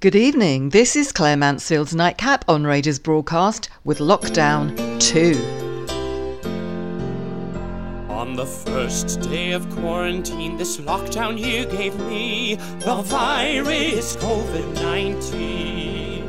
Good evening, this is Claire Mansfield's Nightcap on Raiders Broadcast with Lockdown 2. On the first day of quarantine, this lockdown you gave me, the virus COVID-19.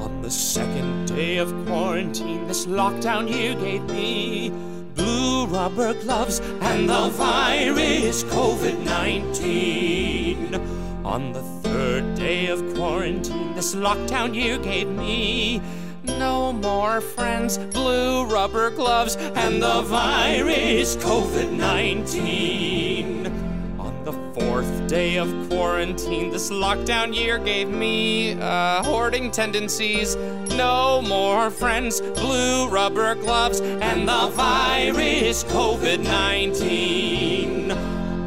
On the second day of quarantine, this lockdown you gave me, blue rubber gloves and the virus COVID-19. On the third day of quarantine, this lockdown you gave me, no more friends, blue rubber gloves, and the virus COVID-19. On the fourth day of quarantine, this lockdown year gave me hoarding tendencies, no more friends, blue rubber gloves, and the virus COVID-19.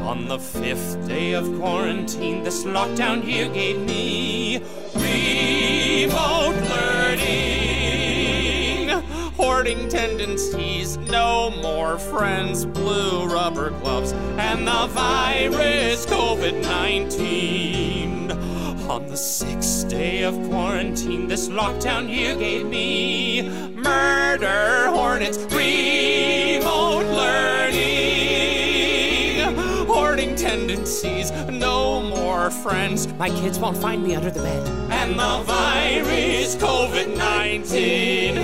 On the fifth day of quarantine, this lockdown you gave me, remote learning, hoarding tendencies, no more friends, blue rubber gloves, and the virus COVID-19. On the sixth day of quarantine, this lockdown you gave me, murder hornets, remote learning, hoarding tendencies, no more friends. My kids won't find me under the bed. And the virus COVID-19.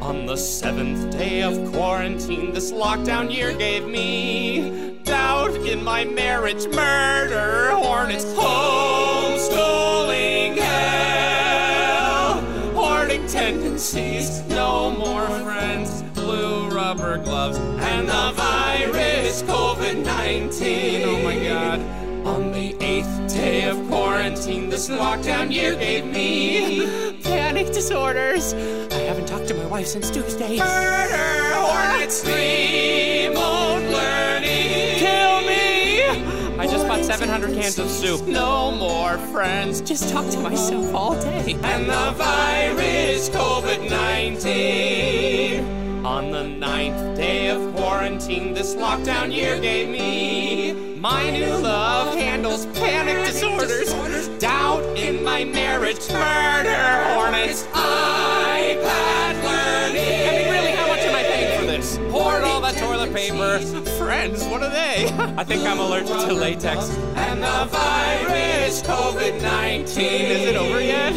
On the seventh day of quarantine, this lockdown year gave me doubt in my marriage, murder, hornets, homeschooling, hell, hoarding tendencies, no more friends, blue rubber gloves, and the virus COVID-19. Oh my God. On the eighth day of quarantine, this lockdown year gave me panic disorders. I haven't talked to my wife since Tuesday. Murder, hornets, remote learning. Kill me. I just bought 700 cans of soup. No more friends. Just talk to myself all day. And the virus COVID-19. On the ninth day of quarantine, this lockdown year gave me my new love handles panic disorders, doubt in my marriage, murder, hornets, iPad learning. I mean, really, how much am I paying for this? Poured all that toilet paper. Friends, what are they? I think I'm allergic to latex. And the virus COVID-19. Is it over yet?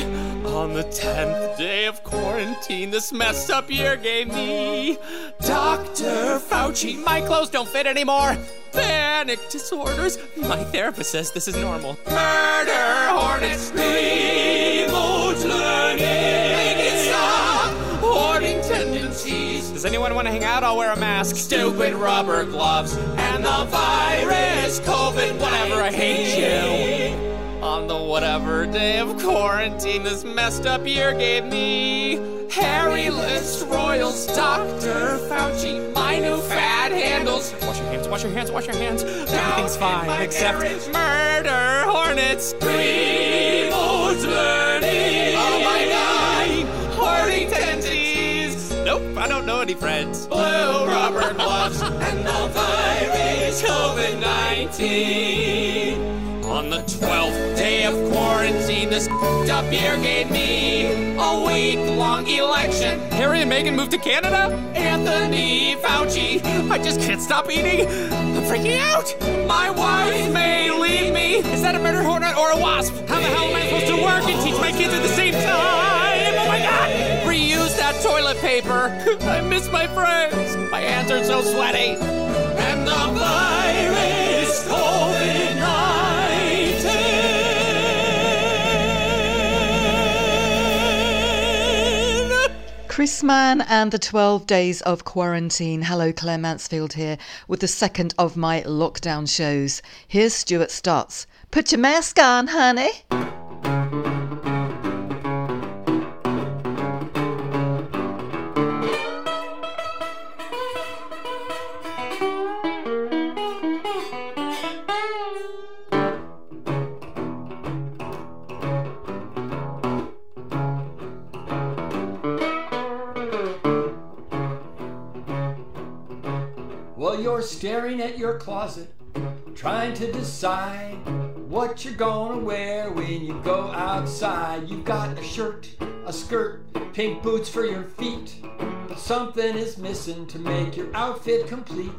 On the 10th day of quarantine, this messed up year gave me Dr. Fauci. My clothes don't fit anymore. Panic disorders. My therapist says this is normal. Murder, hornets, remote learning. Make it stop. Hoarding tendencies. Does anyone want to hang out? I'll wear a mask. Stupid rubber gloves. And the virus, COVID, whatever, I hate you. On the whatever day of quarantine, this messed up year gave me Harry lists royals, Dr. Fauci, my new fad handles. Wash your hands, wash your hands, wash your hands. Everything's fine except murder, hornets, remote learning. Oh my God, hoarding tendencies. Nope, I don't know any friends. Blue rubber gloves and the virus COVID-19. On the 12th day of quarantine, this up year gave me a week-long election. Harry and Meghan moved to Canada? Anthony Fauci. I just can't stop eating. I'm freaking out. My wife may leave me. Is that a murder hornet or a wasp? How the hell am I supposed to work and teach my kids at the same time? Oh my God. Reuse that toilet paper. I miss my friends. My hands are so sweaty. And the virus COVID-19. Chris Mann and the 12 Days of Quarantine. Hello, Claire Mansfield here with the second of my lockdown shows. Here's Stuart Stotts. Put your mask on, honey. Staring at your closet, trying to decide What you're gonna wear when you go outside. You've got a shirt, a skirt, pink boots for your feet. But something is missing to make your outfit complete.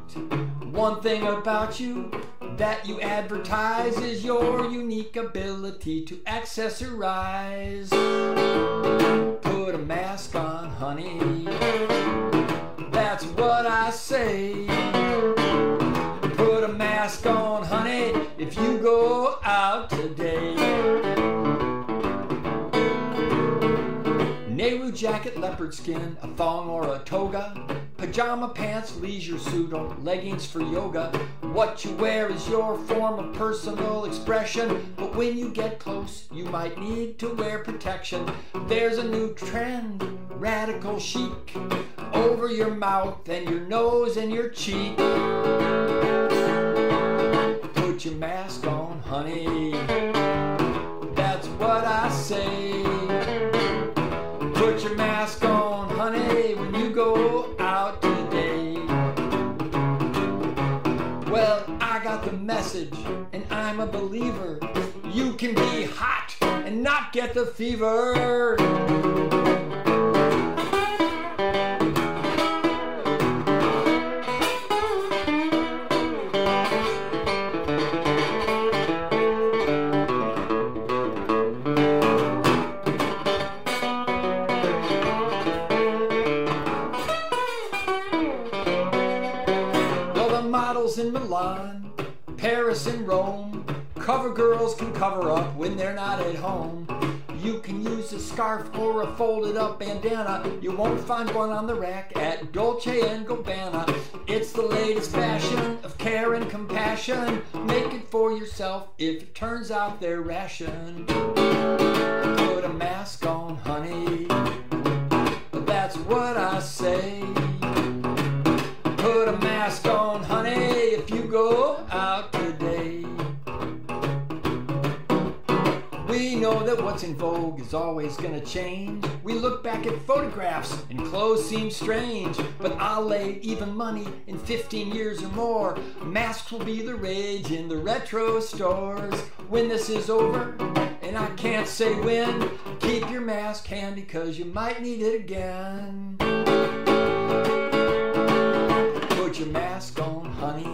One thing about you that you advertise is your unique ability to accessorize. Put a mask on, honey. That's what I say. Put a mask on, honey, if you go out today. Nehru jacket, leopard skin, a thong or a toga, pajama pants, leisure suit, or leggings for yoga. What you wear is your form of personal expression, but when you get close, you might need to wear protection. There's a new trend, radical chic, over your mouth and your nose and your cheek. Put your mask on, honey, that's what I say. Put your mask on, honey, when you go out today. Well, I got the message, and I'm a believer. You can be hot and not get the fever. Paris and Rome, cover girls can cover up when they're not at home. You can use a scarf or a folded up bandana. You won't find one on the rack at Dolce & Gabbana. It's the latest fashion of care and compassion. Make it for yourself if it turns out they're ration. Put a mask on, honey, but that's what I say. Put a mask on, honey, if you go out today. We know that what's in vogue is always gonna change. We look back at photographs and clothes seem strange, but I'll lay even money in 15 years or more, masks will be the rage in the retro stores. When this is over, and I can't say when, keep your mask handy cause you might need it again. Put your mask on, honey,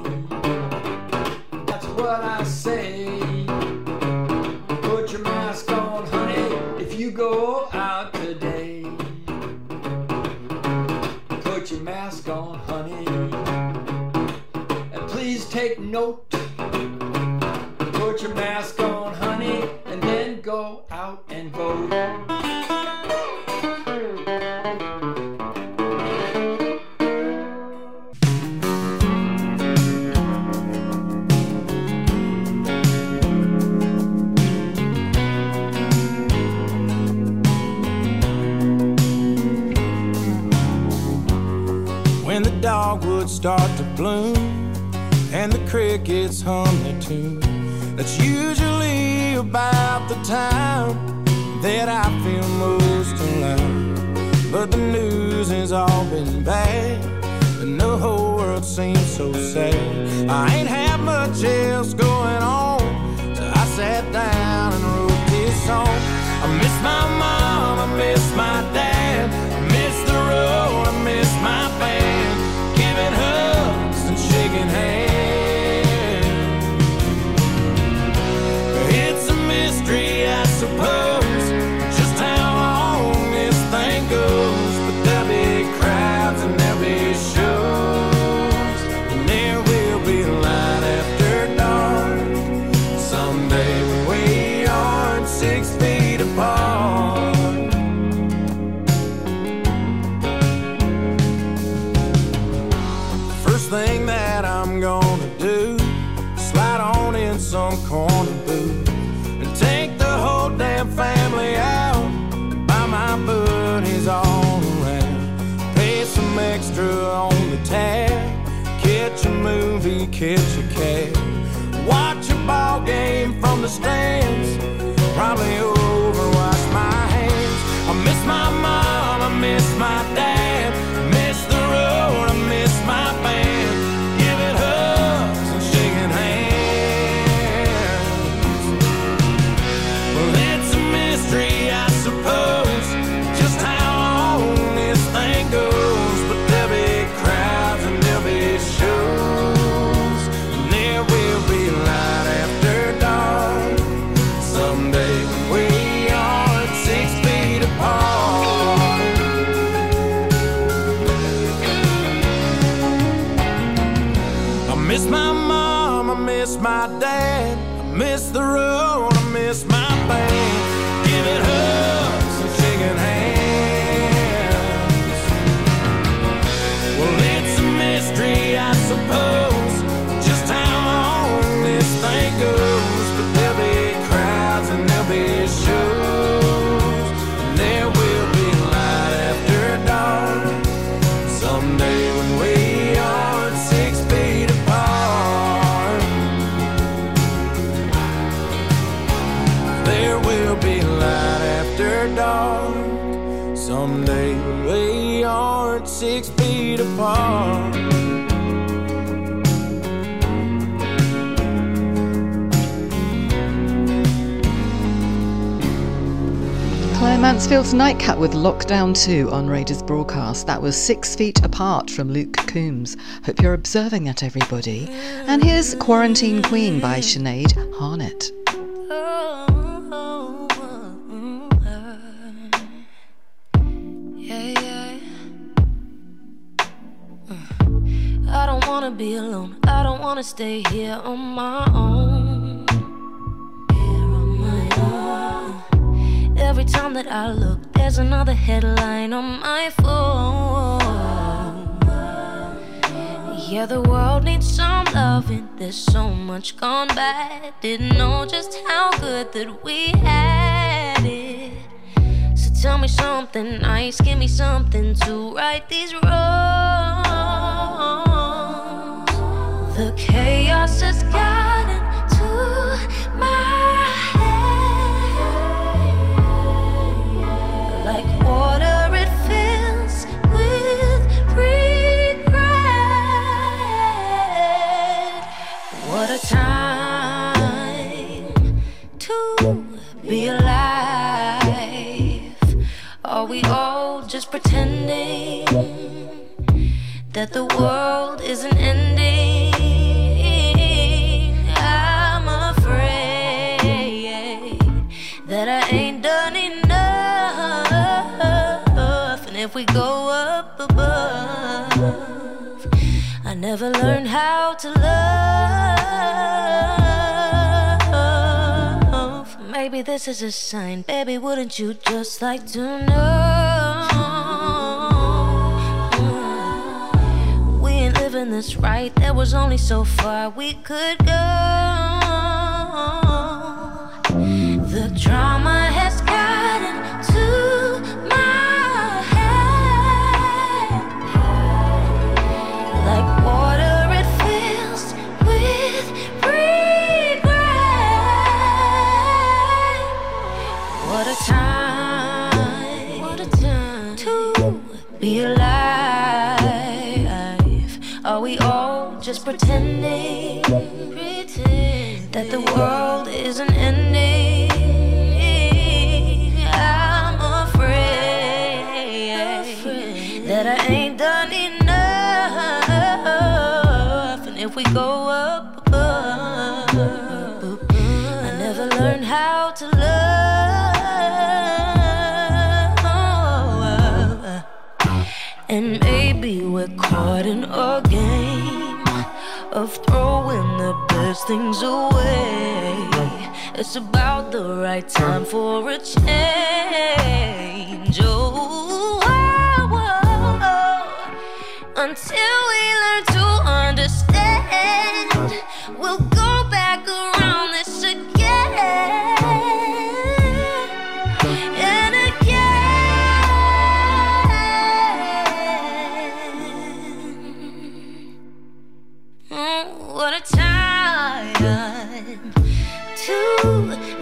that's what I say. Put your mask on, honey, if you go out today. Put your mask on, honey, and please take note. Put your mask on, honey, and then go out and vote. Dogwood start to bloom and the crickets hum their tune. That's usually about the time that I feel most alone. But the news has all been bad and the whole world seems so sad. I ain't had much else going on, so I sat down and wrote this song. I miss my mom, I miss my dad, I miss the road, I miss my band. It's a mystery, I suppose, just how long this thing goes. But there'll be crowds and there'll be shows, and there will be light after dark someday when we aren't 6 feet apart. First thing that I'm gonna do, slide on in some corner booth and take the whole damn family out and buy my buddies all around. Pay some extra on the tab, catch a movie, catch a cab, watch a ball game from the stands, probably overwash my hands. I miss my mom, I miss my dad, I miss the road, I miss my band. Give it hugs and shaking hands. my dad. I miss the road, I miss my band. Give it hugs and shaking hands. Well, it's a mystery, I suppose, just how long this thing goes. But there'll be crowds and there'll be shows, and there will be light after dawn. Someday when we someday we aren't 6 feet apart. Claire Mansfield's Nightcap with Lockdown 2 on Raiders Broadcast. That was 6 feet Apart from Luke Coombs. Hope you're observing that, everybody. And here's Quarantine Queen by Sinead Harnett. I don't wanna be alone, I don't wanna stay here on my own. Every time that I look, there's another headline on my phone. Yeah, the world needs some loving, there's so much gone bad. Didn't know just how good that we had it. So tell me something nice, give me something to right these wrongs. The chaos has gotten to my head. Like water, it fills with regret. What a time to be alive. Are we all just pretending that the world isn't ending? That I ain't done enough. And if we go up above, I never learned how to love. Maybe this is a sign. Baby, wouldn't you just like to know? We ain't living this right. There was only so far we could go. The drama has gotten to my head. Like water, it fills with regret. What a time to be alive. Are we all just pretending that the world isn't ending? If we go up above, I never learned how to love. And maybe we're caught in a game of throwing the best things away. It's about the right time for a change. Oh, oh, oh. Until we learn to understand, we'll go back around this again and again. Oh, what a time to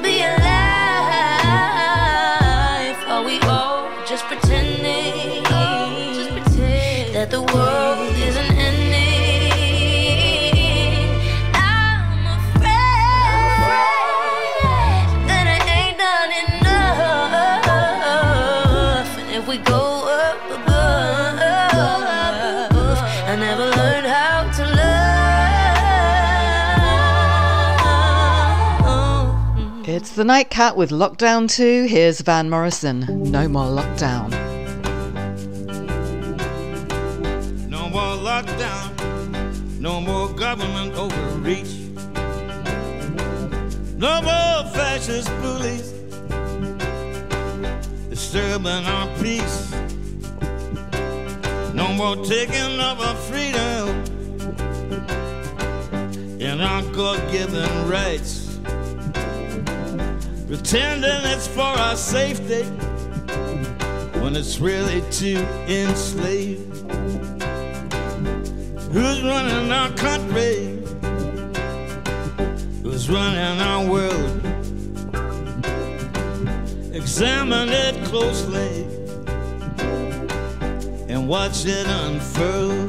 be alive. Are we all just pretending that the world isn't ending? We go up above, I never learned how to love. It's the Nightcat with Lockdown 2. Here's Van Morrison, No More Lockdown. No more lockdown, no more government overreach. No more fascist bullies disturbing our peace. No more taking of our freedom and our God-given rights. Pretending it's for our safety when it's really to enslave. Who's running our country? Who's running our world? Examine it closely and watch it unfurl.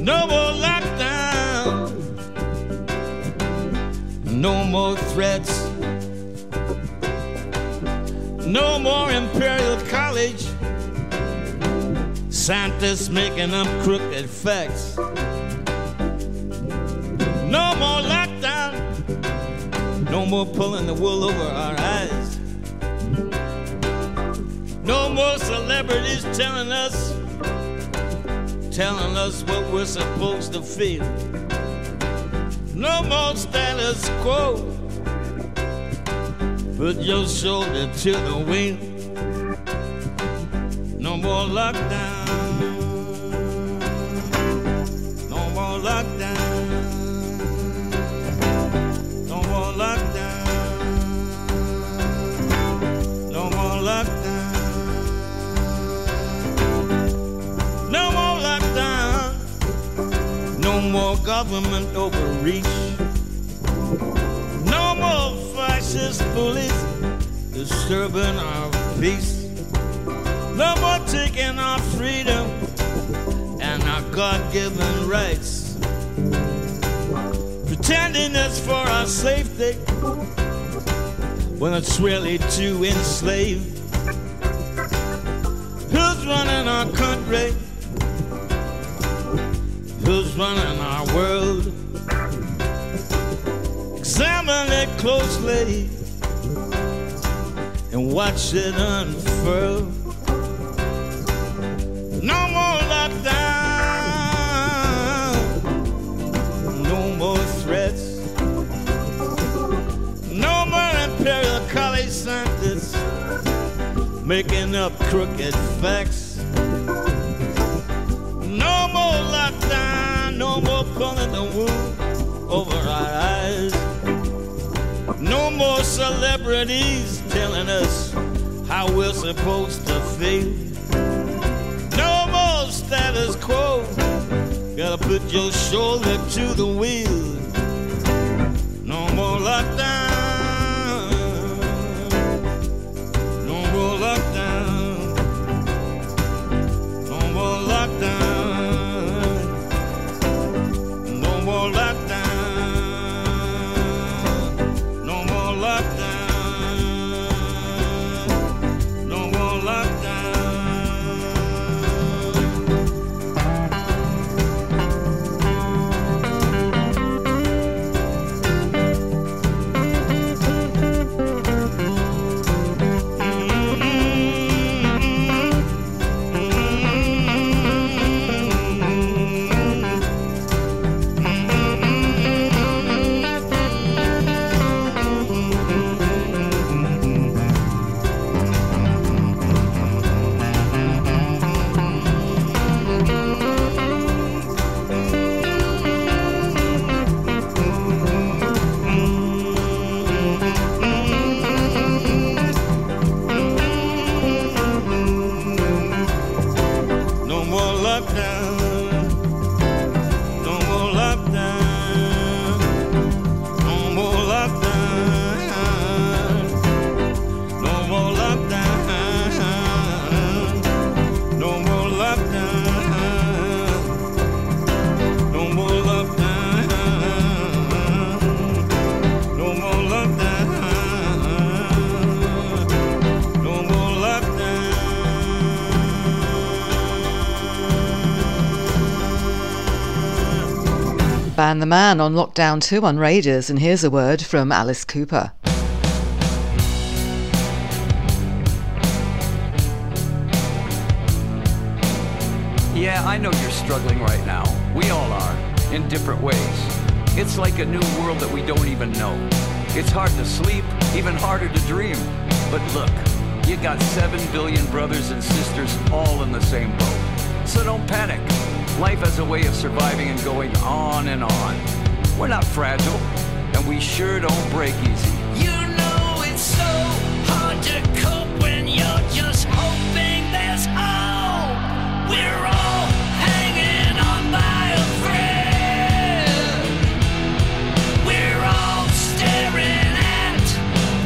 No more lockdown, no more threats, no more Imperial College scientists making up crooked facts. No more lockdown, no more pulling the wool over our eyes. No more celebrities telling us what we're supposed to feel. No more status quo, put your shoulder to the wheel. No more lockdown, no more lockdown. No more government overreach. No more fascist bullies disturbing our peace. No more taking our freedom and our God-given rights. Pretending it's for our safety when it's really to enslave. Who's running our country? Who's running our world? Examine it closely and watch it unfurl. No more lockdown, no more threats, no more Imperial College scientists making up crooked facts. No more pulling the wool over our eyes. No more celebrities telling us how we're supposed to feel. No more status quo. Gotta put your shoulder to the wheel. No more lockdown. No more lockdown. No more lockdown. Ban the Man on Lockdown 2 on Raiders, and here's a word from Alice Cooper. Yeah, I know you're struggling right now. We all are, in different ways. It's like a new world that we don't even know. It's hard to sleep, even harder to dream. But look, you got 7 billion brothers and sisters all in the same boat. So don't panic. Life has a way of surviving and going on and on. We're not fragile, and we sure don't break easy. You know it's so hard to cope when you're just hoping there's hope. We're all hanging on by a thread. We're all staring at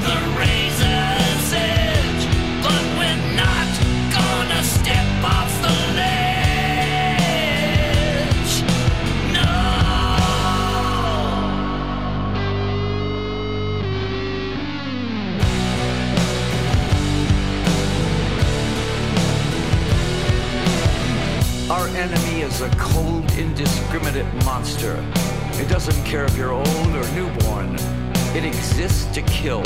the razor's edge, but we're not gonna step off the ledge. No. Our enemy is a cold, indiscriminate monster. It doesn't care if you're old or newborn. It exists to kill.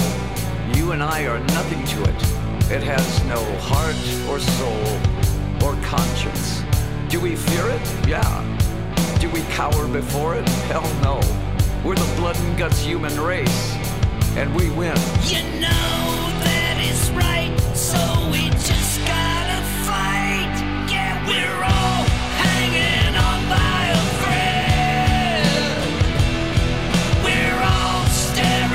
You and I are nothing to it. It has no heart or soul or conscience. Do we fear it? Yeah. Do we cower before it? Hell no. We're the blood and guts human race, and we win. You know that is right, so we just gotta fight. Yeah, we're all hanging on by a thread. We're all staring.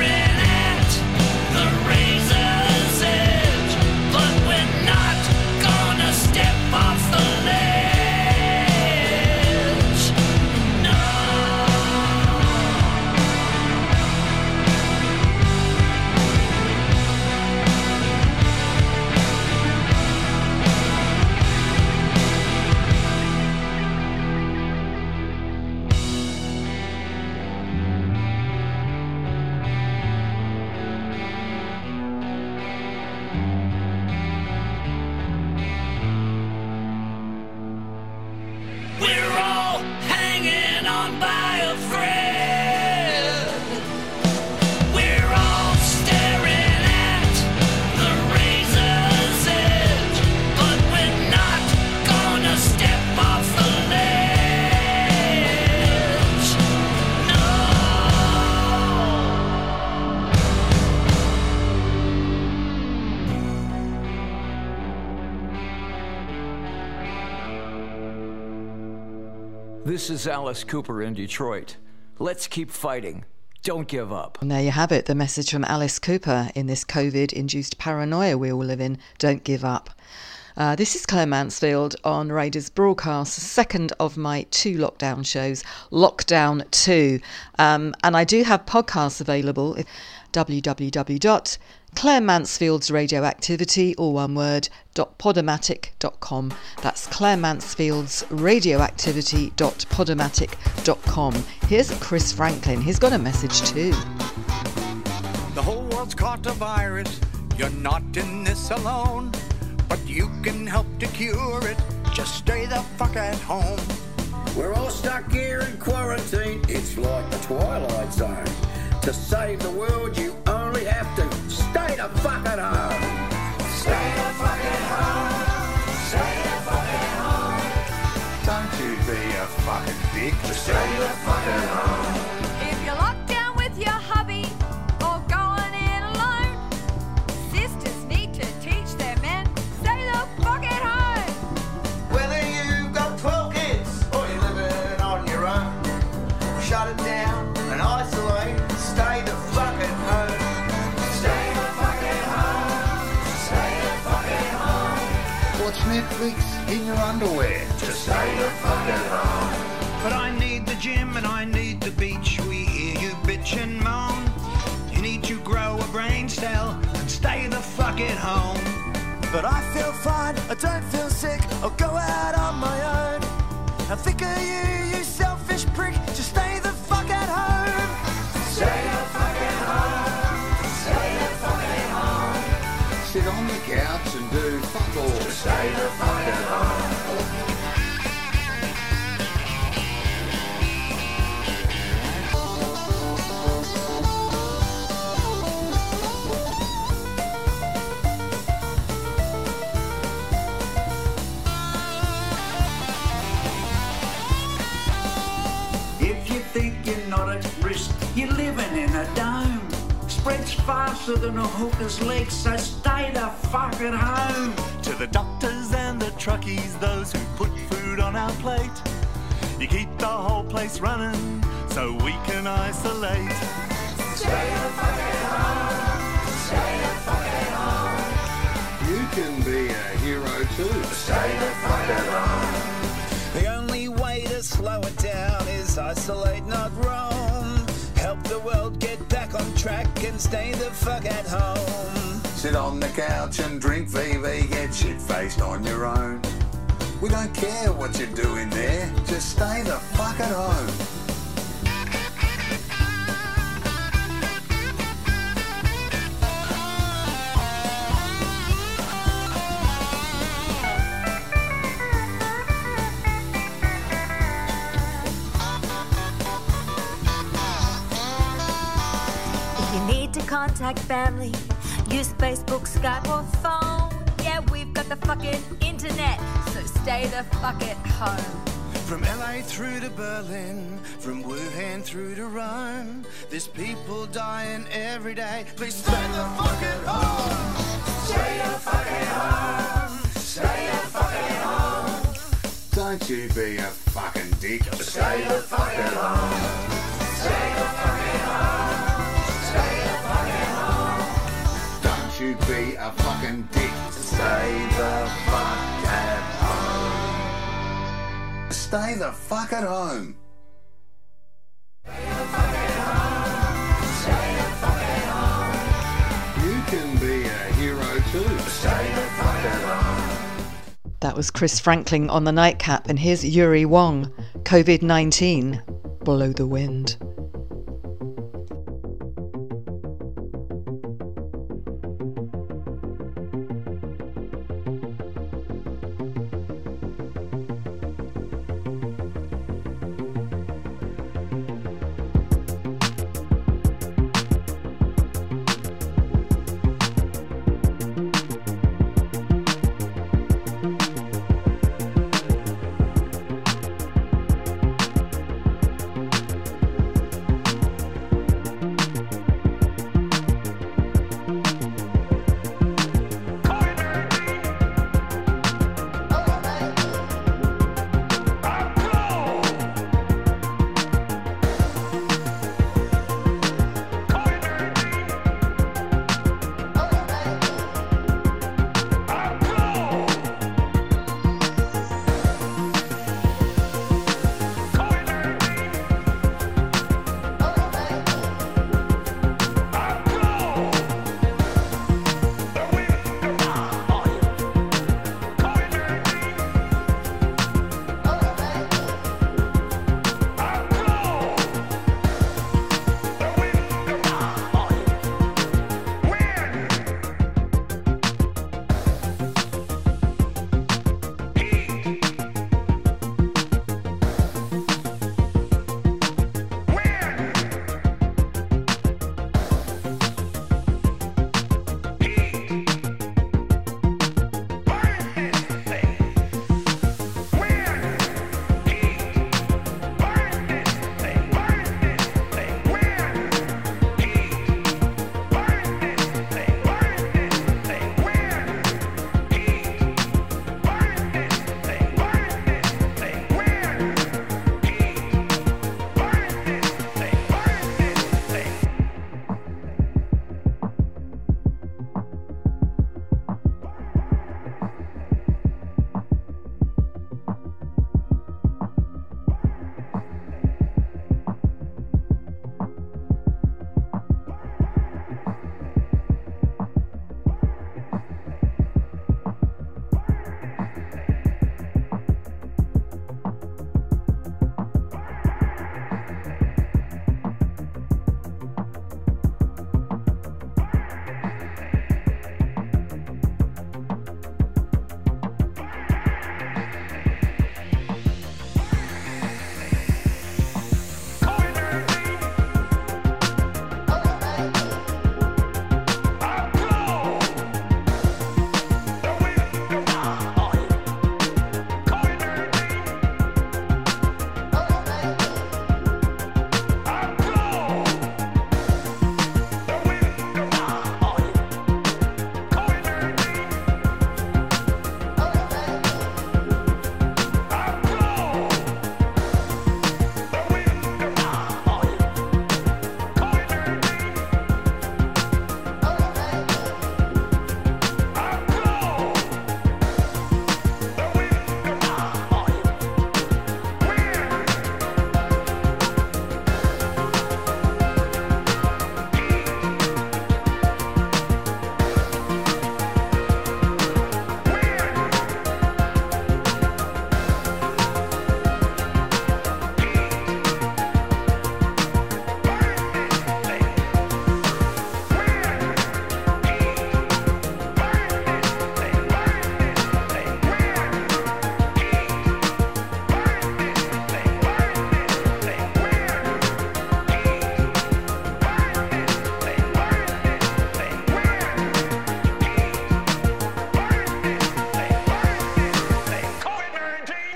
This is Alice Cooper in Detroit. Let's keep fighting. Don't give up. And there you have it, the message from Alice Cooper in this COVID-induced paranoia we all live in. Don't give up. This is Claire Mansfield on Raiders Broadcast, second of my two lockdown shows, Lockdown 2. And I do have podcasts available at www.clairemansfieldsradioactivity.podomatic.com. That's clairemansfieldsradioactivity.podomatic.com. Here's Chris Franklin. He's got a message too. The whole world's caught a virus. You're not in this alone. But you can help to cure it. Just stay the fuck at home. We're all stuck here in quarantine. It's like the Twilight Zone. To save the world, you only have to stay the fuck at home. Stay the fuck at home. Stay the fuck at home. Don't you be a fucking dick. Stay the fuck at home. If you're locked down with your hubby or going in alone, sisters need to teach their men, stay the fuck at home. Whether you've got 12 kids or you're living on your own, shut it down and isolate. Stay the fuck at home. Stay the fuck at home. Stay the fuck at home. Watch Netflix in your underwear. Just stay the fuck at home. But I need the gym and I need the beach. We hear you bitch and moan. You need to grow a brain cell and stay the fuck at home. But I feel fine, I don't feel sick. I'll go out on my own. Now think of you, you selfish prick. Just stay the fuck at home. Stay the fuck at home. Stay the fuck at home. Sit on the couch and do fuck all. Just stay the fuck at home. If you think you're not a faster than a hooker's legs, so stay the fuck at home. To the doctors and the truckies, those who put food on our plate, you keep the whole place running so we can isolate. Stay the fuck at home. Stay the fuck at home. You can be a hero too. Stay the fuck at home. Slow it down is isolate, not roam. Help the world get back on track and stay the fuck at home. Sit on the couch and drink VV, get shit-faced on your own. We don't care what you're doing there, just stay the fuck at home. Contact family, use Facebook, Skype or phone. Yeah, we've got the fucking internet, so stay the fuck at home. From LA through to Berlin, from Wuhan through to Rome, there's people dying every day. Please stay the fuck at home. Stay the fuck at home. Stay the fuck at home. Don't you be a fucking dick. Stay the fuck at home. Stay the fuck at home. You be a fucking dick. Stay the fuck at home. Stay the fuck at home. Stay the fuck at home. Stay the fuck at home. You can be a hero too. Stay the fuck at home. That was Chris Franklin on The Nightcap, and here's Yuri Wong, COVID-19, Blow the Wind.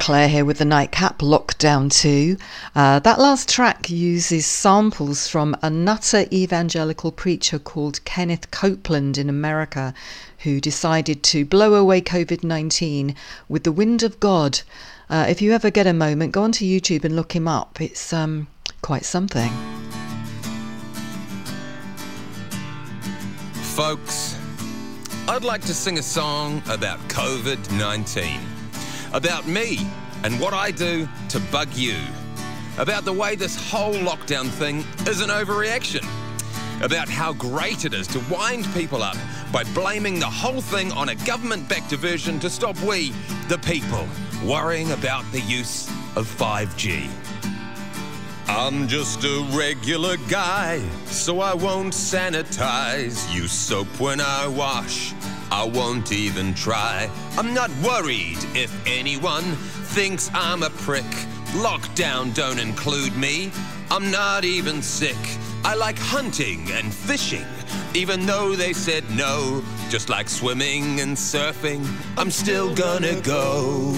Claire here with the nightcap, Lockdown 2. That last track uses samples from a nutter evangelical preacher called Kenneth Copeland in America, who decided to blow away COVID-19 with the wind of God. If you ever get a moment, go onto YouTube and look him up. It's quite something. Folks, I'd like to sing a song about COVID-19. About me and what I do to bug you. About the way this whole lockdown thing is an overreaction. About how great it is to wind people up by blaming the whole thing on a government-backed diversion to stop we, the people, worrying about the use of 5G. I'm just a regular guy, so I won't sanitize. Use soap when I wash. I won't even try. I'm not worried if anyone thinks I'm a prick. Lockdown don't include me. I'm not even sick. I like hunting and fishing, even though they said no. Just like swimming and surfing, I'm still gonna go.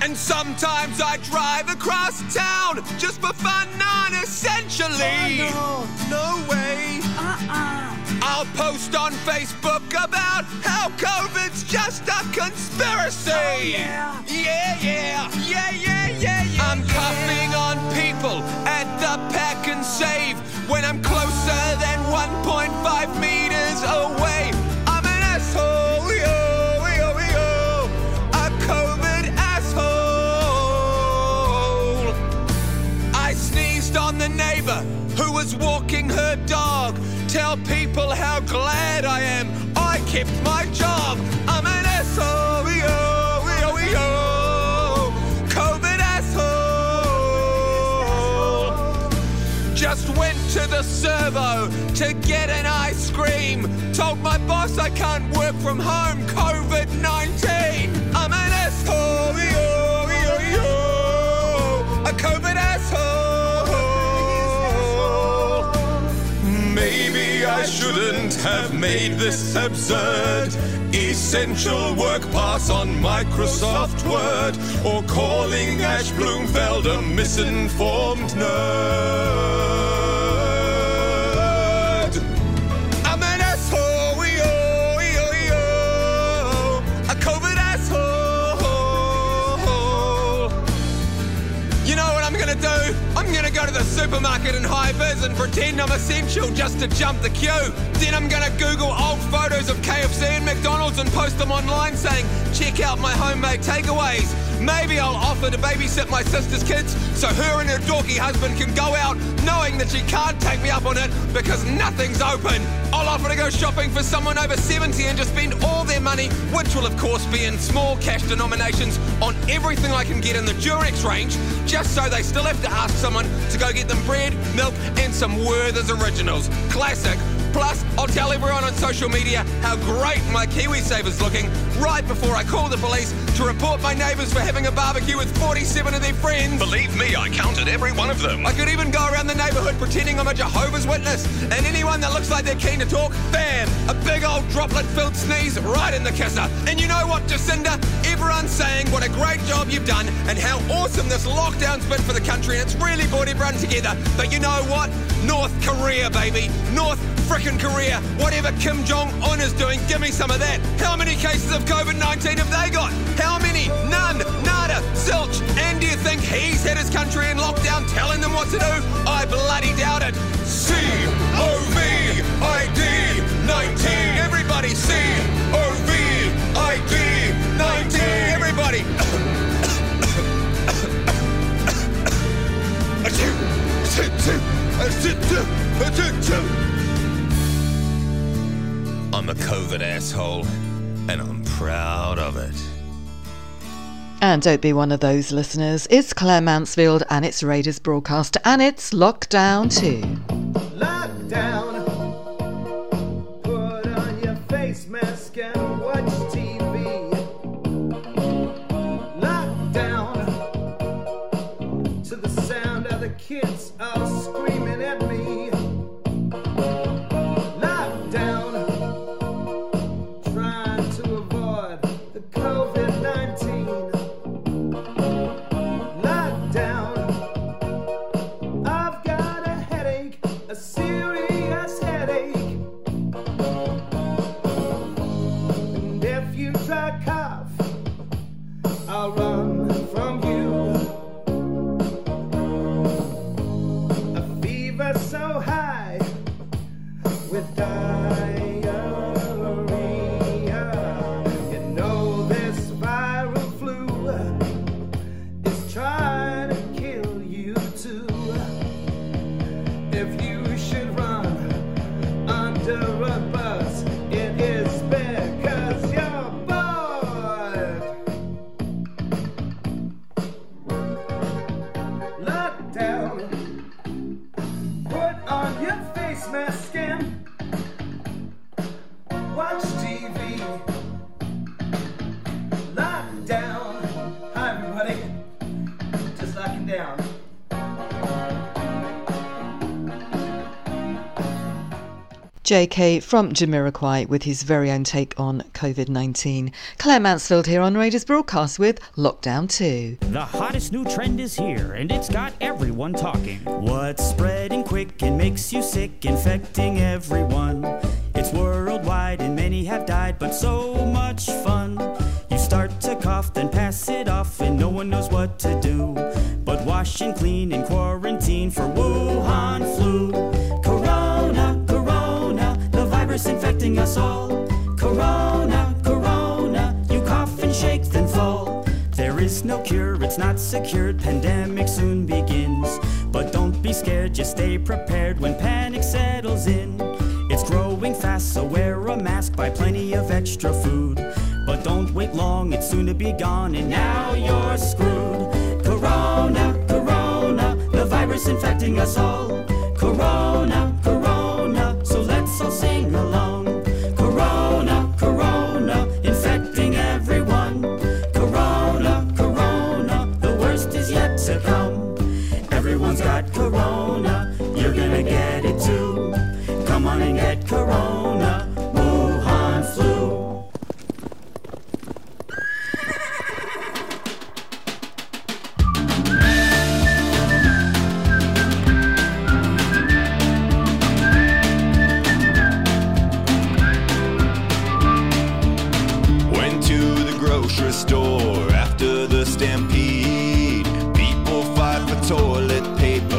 And sometimes I drive across town just for fun, non-essentially. Oh, no. No way. I'll post on Facebook about how COVID's just a conspiracy. Oh, yeah. Yeah. I'm coughing on people at the Pack and Save when I'm closer than 1.5 meters away. I'm an asshole. I'm COVID asshole. I sneezed on the neighbor who was walking her dog. Tell people how glad I am I kept my job. I'm an asshole. COVID asshole. Just went to the servo to get an ice cream. Told my boss I can't work from home. COVID-19. I'm an asshole. A COVID asshole. Maybe I shouldn't have made this absurd essential work pass on Microsoft Word, or calling Ash Bloomfeld a misinformed nerd. I'm an asshole, a COVID asshole. You know what I'm gonna do? I'm gonna go to the supermarket in high-vis and pretend I'm essential just to jump the queue. Then I'm gonna Google old photos of KFC and McDonald's and post them online saying, check out my homemade takeaways. Maybe I'll offer to babysit my sister's kids so her and her dorky husband can go out knowing that she can't take me up on it because nothing's open. I'll offer to go shopping for someone over 70 and just spend all their money, which will of course be in small cash denominations, on everything I can get in the Durex range, just so they still have to ask someone to go get them bread, milk, and some Werther's Originals. Classic. Plus, I'll tell everyone on social media how great my KiwiSaver's looking right before I call the police to report my neighbours for having a barbecue with 47 of their friends. Believe me, I counted every one of them. I could even go around the neighbourhood pretending I'm a Jehovah's Witness, and anyone that looks like they're keen to talk, bam, a big old droplet-filled sneeze right in the kisser. And you know what, Jacinda? Everyone's saying what a great job you've done and how awesome this lockdown's been for the country, and it's really brought everyone together. But you know what? North Korea, baby. North frickin' Korea. Whatever Kim Jong Un is doing, give me some of that. How many cases of COVID-19 have they got? How many? None. Nada. Zilch. And do you think he's had his country in lockdown telling them what to do? I bloody doubt it. COVID-19. Everybody. COVID-19. Everybody. I'm a COVID asshole, and I'm proud of it. And don't be one of those listeners. It's Claire Mansfield, and it's Raiders Broadcast, and it's Lockdown 2. Lockdown. Put on your face mask and watch TV. Lockdown. To the sound of the kids are screaming at me. Lockdown. Trying to avoid the COVID. JK from Jamiroquai with his very own take on COVID-19. Claire Mansfield here on Raiders Broadcast with Lockdown 2. The hottest new trend is here and it's got everyone talking. What's spreading quick and makes you sick, infecting everyone. It's worldwide and many have died, but so much fun. You start to cough, then pass it off and no one knows what to do. But wash and clean and quarantine for Wuhan flu. Infecting us all. Corona, corona, you cough and shake then fall. There is no cure, it's not secured, pandemic soon begins. But don't be scared, just stay prepared when panic settles in. It's growing fast, so wear a mask, buy plenty of extra food. But don't wait long, it's soon to be gone, and now you're screwed. Corona, corona, the virus infecting us all. Corona, corona, so let's all sing along. Corona, you're gonna get it too. Come on and get Corona, Wuhan flu. Went to the grocery store after the stampede. People fight for toilet paper.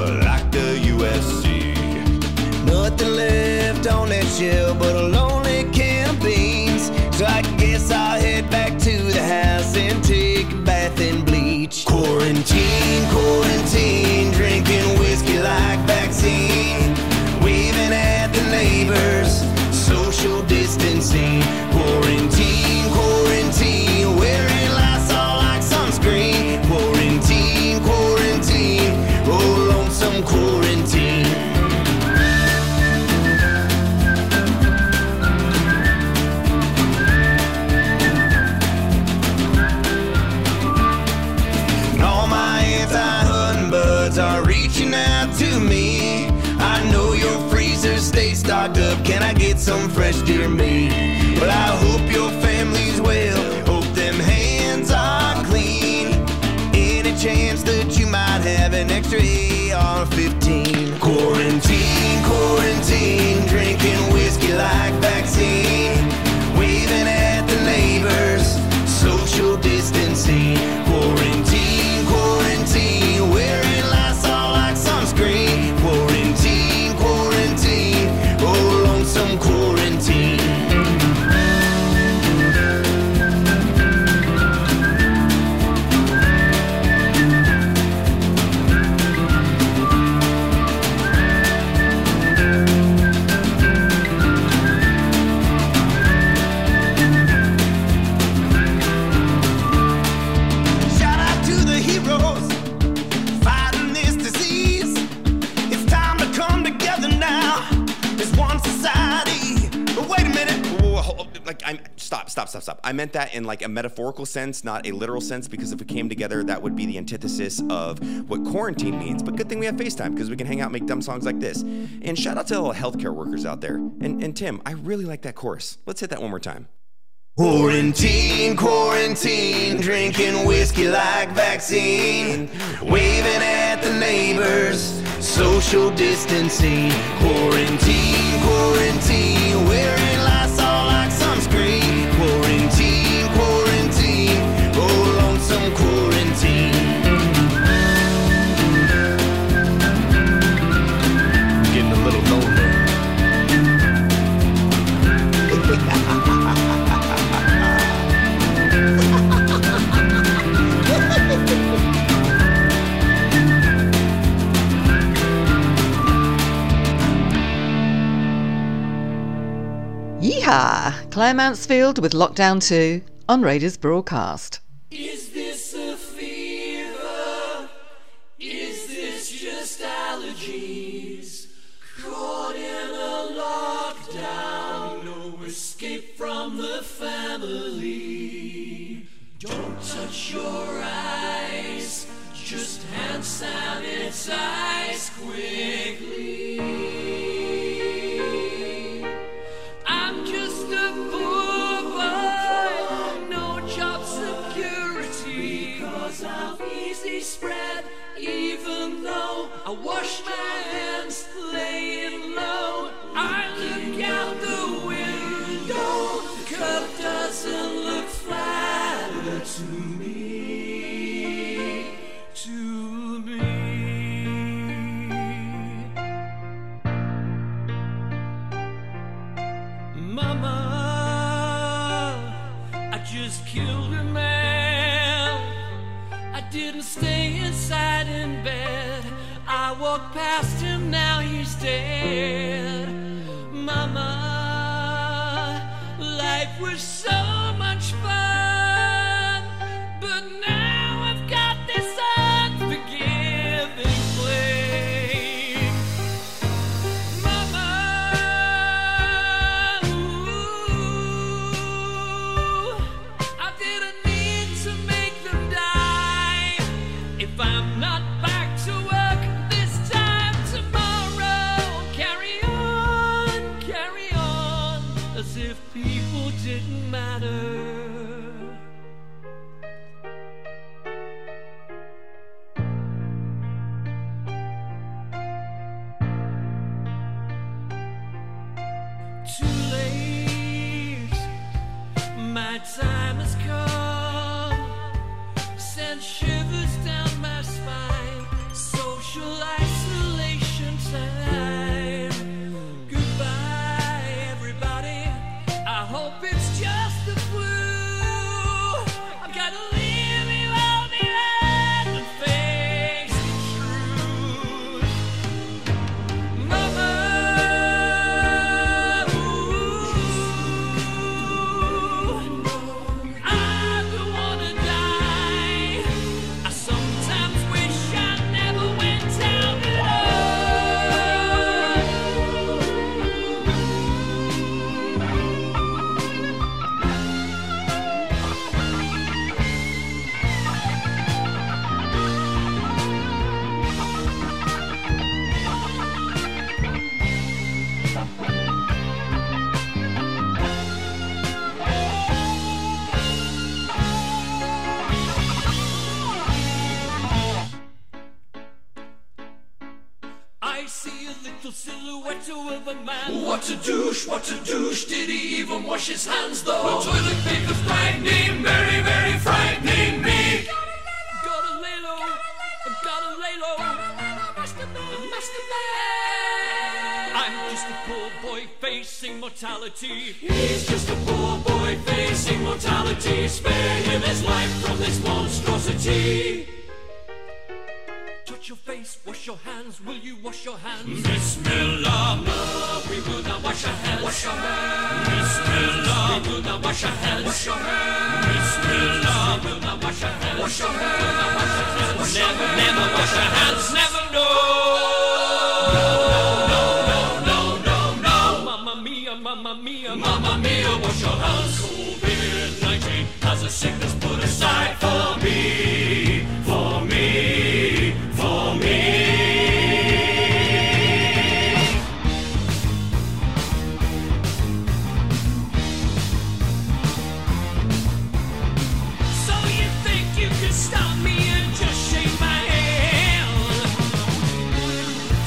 Nothing left on that shelf but a lonely can of beans. So I guess I'll head back to the house and take a bath and bleach. Quarantine, quarantine, drinking whiskey like vaccine. Waving at the neighbors, social distancing. Quarantine, quarantine, wearing Lysol like sunscreen. Quarantine, quarantine, oh lonesome quarantine. Stay stocked up, can I get some fresh deer meat? Well, I hope your family's well, hope them hands are clean. Any chance that you might have an extra AR-15? Quarantine, quarantine, drinking whiskey like vaccine. Waving at the neighbors, social distancing. Quarantine, quarantine, wearing Lysol like sunscreen. Quarantine, quarantine, oh, lonesome quarantine. Shout out to the heroes fighting this disease. It's time to come together now. It's one society. But wait a minute. Whoa, like stop. I meant that in like a metaphorical sense, not a literal sense, because if we came together, that would be the antithesis of what quarantine means. But good thing we have FaceTime, because we can hang out and make dumb songs like this. And shout out to all the healthcare workers out there. And Tim, I really like that chorus. Let's hit that one more time. Quarantine, quarantine, drinking whiskey like vaccine. Waving at the neighbors, social distancing. Quarantine, quarantine, wearing Lysol like sunscreen. Quarantine, quarantine, oh lonesome quarantine. Getting a little lonely. Yeehaw! Claire Mansfield with Lockdown 2 on Raiders Broadcast. Is this a fever? Is this just allergies? Caught in a lockdown, no escape from the family. Don't touch your eyes, just hand sanitize quickly. Spread, even though I wash my hands laying low, I look out the window, the curve doesn't look flatter to me, Mama, I just killed a man, I didn't stay inside in bed, I walked past him, now he's dead. Mama, life was so much fun, but now I've got this unforgiving flame. Mama, ooh, I didn't need to make them die. If I'm not back to work this time tomorrow, carry on, as if people didn't matter. Too late, my time has come, sent shivers down my spine, social isolation time. Goodbye, everybody, I hope it's just the flu. I've got to leave you all behind and face the truth. Mama, ooh, I don't want to die. I sometimes wish I never went out alone. I see a little silhouette of a man. What a douche, did he even wash his hands though? The toilet paper's frightening, very, very frightening me. Gotta lay low, gotta lay low, masturbate. I'm just a poor boy facing mortality. He's just a poor boy facing mortality. Spare him his life from this monstrosity. Touch your face, wash your hands, will you wash your hands? Miss Miller, no, we will not wash our hands. Wash your hands. Miss Miller, we will not wash our hands. Wash your hands. Miss Miller, we will not wash our hands. Wash your hands. Wash your hands. Never, never wash our hands. Never, no, no, no, no, no, no. Mamma mia, mamma mia, mamma mia, wash your hands. COVID-19 has a sickness put aside for me, for me. For me. So you think you can stop me and just shake my hand?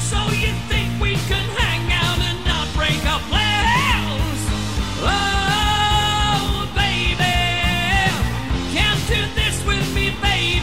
So you think we can hang out and not break our plans? Oh, baby, can't do this with me, baby.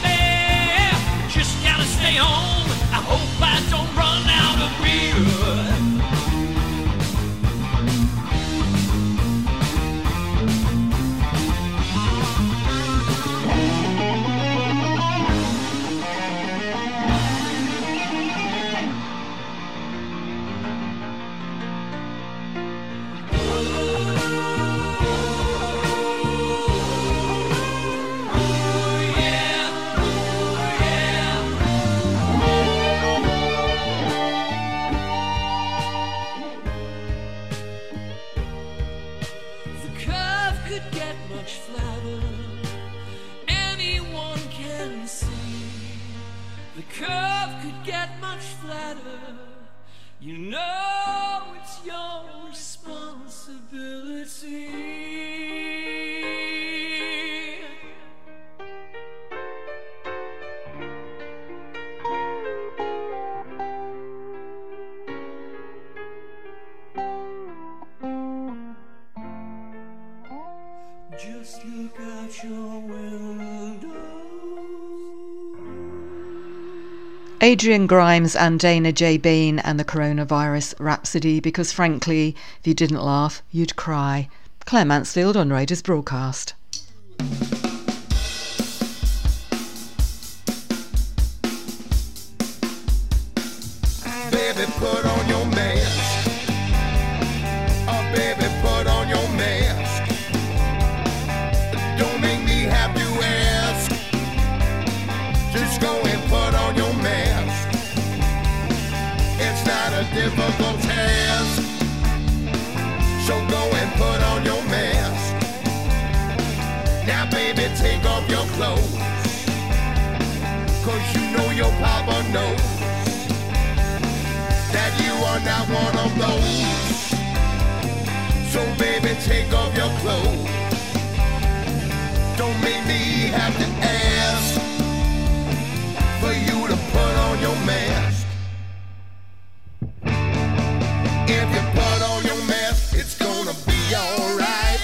could get much flatter. Anyone can see the curve could get much flatter. You know it's your responsibility. Just look out your window. Adrian Grimes and Dana J. Bean and the Coronavirus Rhapsody, because frankly, if you didn't laugh, you'd cry. Claire Mansfield on Raiders Broadcast. Baby, put on your mask. Oh, baby, put on your mask. Don't make me have to ask. Just go and put on your mask. It's not a difficult task. So go and put on your mask. Now baby, take off your clothes, 'cause you know your papa knows that you are not one of those. So baby, take off your clothes. Don't make me have to ask for you to put on your mask. If you put on your mask, it's gonna be alright.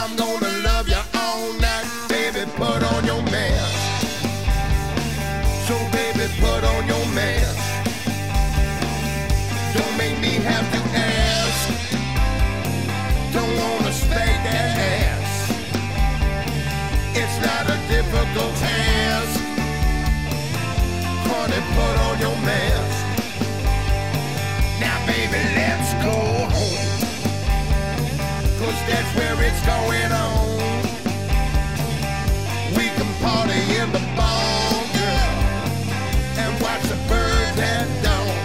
I'm gonna love you all night. Baby, put on your mask. So baby, put on your mask. Don't make me have to ask. Don't wanna spank that ass. It's not a difficult task. Honey, put on your mask. Now baby, let's go home, 'cause that's where it's going on. We can party in the ball, girl, and watch the birds at dawn.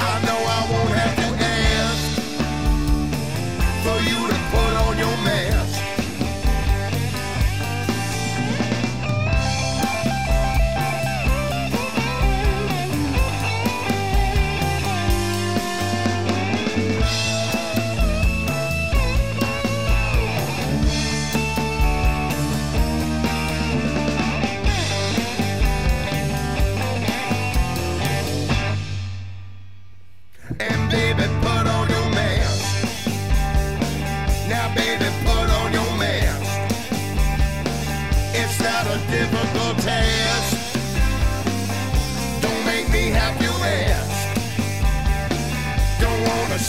I know I won't have to ask for you to put on your mask.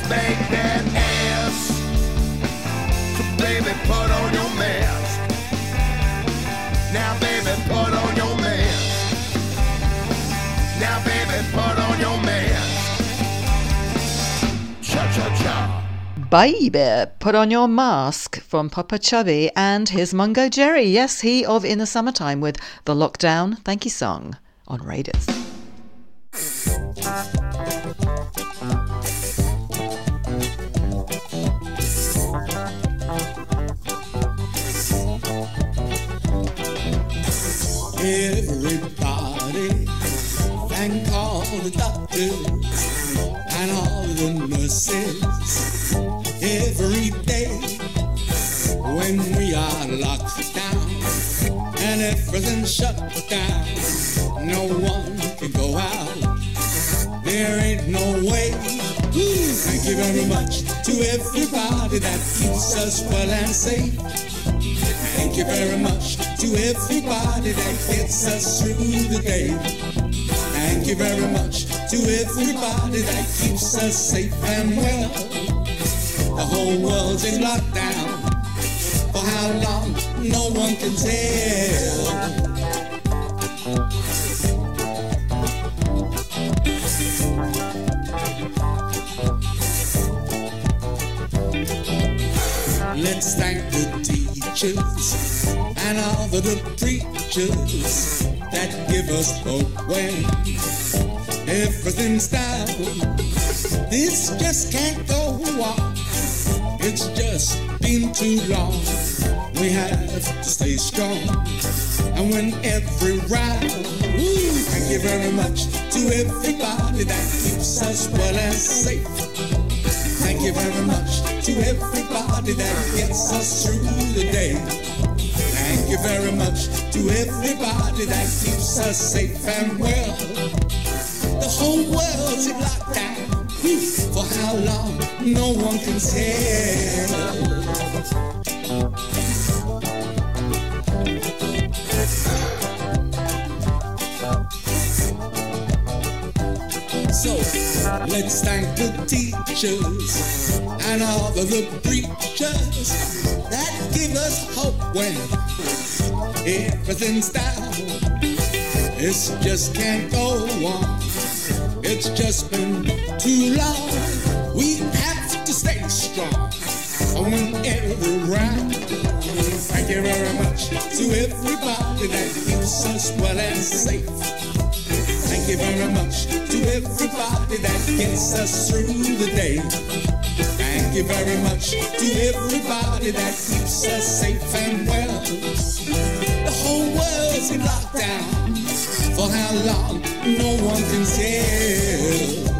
Spank that ass. So baby, put on your mask. Now baby, put on your mask. Now baby, put on your mask. Cha-cha-cha. Baby, put on your mask from Papa Chubby and his Mongo Jerry. Yes, he of In the Summertime with the Lockdown Thank You song on Raiders. Everybody, thank all the doctors and all the nurses. Every day when we are locked down and everything's shut down, no one can go out. There ain't no way. Thank you very much to everybody that keeps us well and safe. Thank you very much to everybody that gets us through the day. Thank you very much to everybody that keeps us safe and well. The whole world's in lockdown. For how long? No one can tell. Let's thank the team and all the good preachers that give us hope when everything's down. This just can't go on. It's just been too long. We have to stay strong and win every round. Thank you very much to everybody that keeps us well and safe. Thank you very much to everybody that gets us through the day. Thank you very much to everybody that keeps us safe and well. The whole world's in lockdown. For how long, no one can tell. So, let's thank the teachers and all of the preachers that give us hope when everything's down. This just can't go on. It's just been too long. We have to stay strong and win every round. Thank you very much to everybody that keeps us well and safe. Thank you very much to everybody that gets us through the day. Thank you very much to everybody that keeps us safe and well. The whole world's in lockdown. For how long, no one can tell.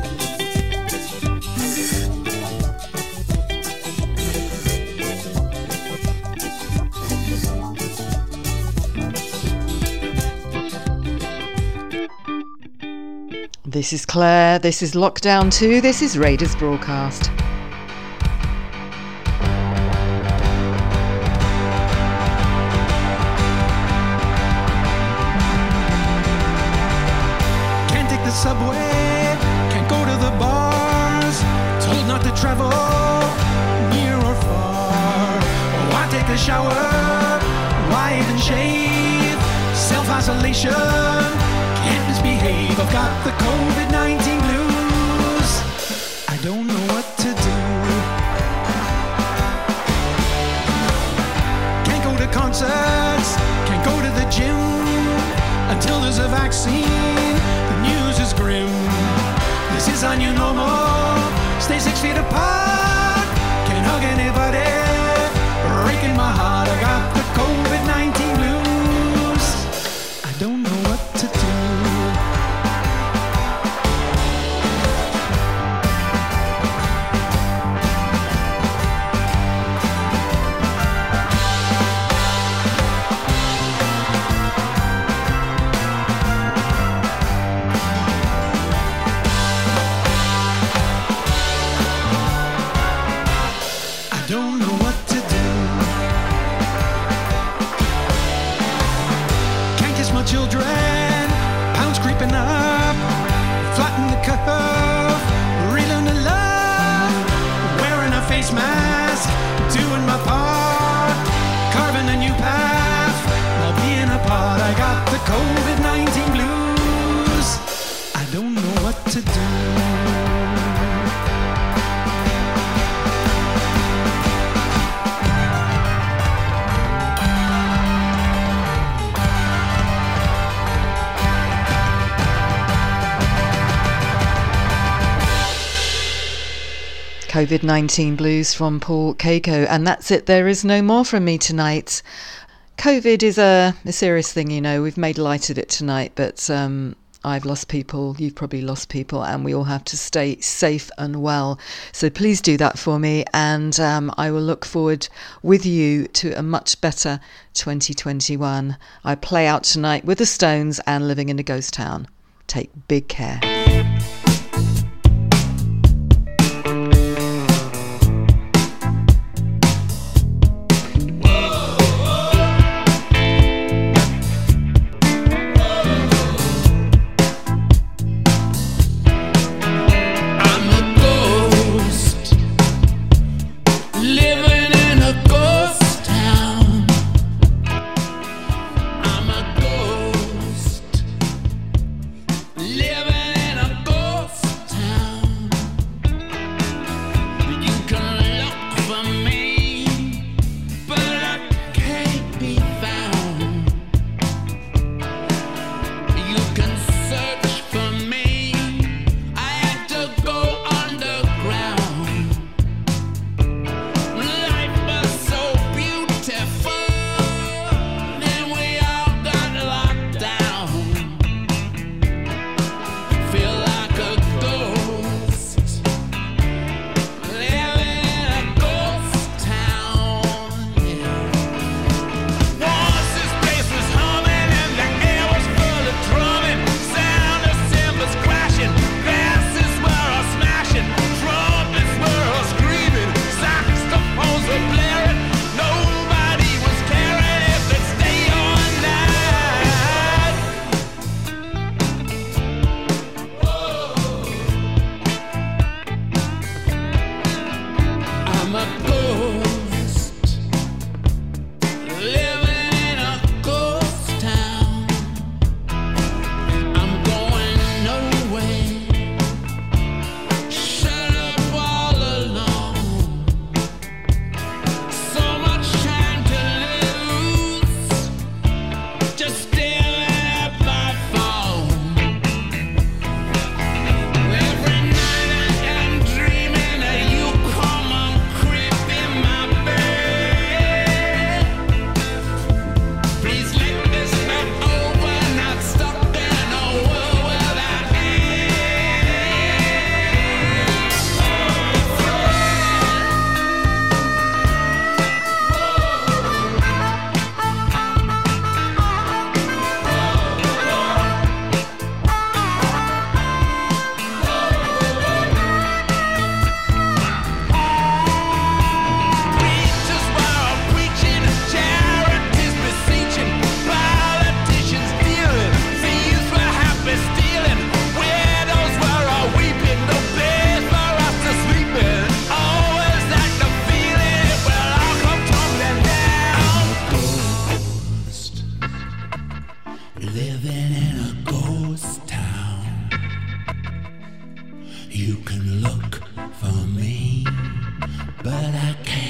This is Claire, this is Lockdown 2, this is Raiders Broadcast. Subway, can't go to the bars, told not to travel, near or far. Why take a shower? Why even shave? Self-isolation, can't misbehave. I've got the COVID-19 blues, I don't know what to do. Can't go to concerts, can't go to the gym, until there's a vaccine. Grim. This is our new normal. Stay 6 feet apart. Can't hug anybody. Breaking my heart. I got the COVID-19 blues. I don't know what to do. COVID-19 blues from Paul Keiko, and that's it. There is no more from me tonight. COVID is a serious thing, you know. We've made light of it tonight, but I've lost people, you've probably lost people, and we all have to stay safe and well. So please do that for me, and I will look forward with you to a much better 2021. I play out tonight with the Stones and Living in a Ghost Town. Take big care. Living in a ghost I can.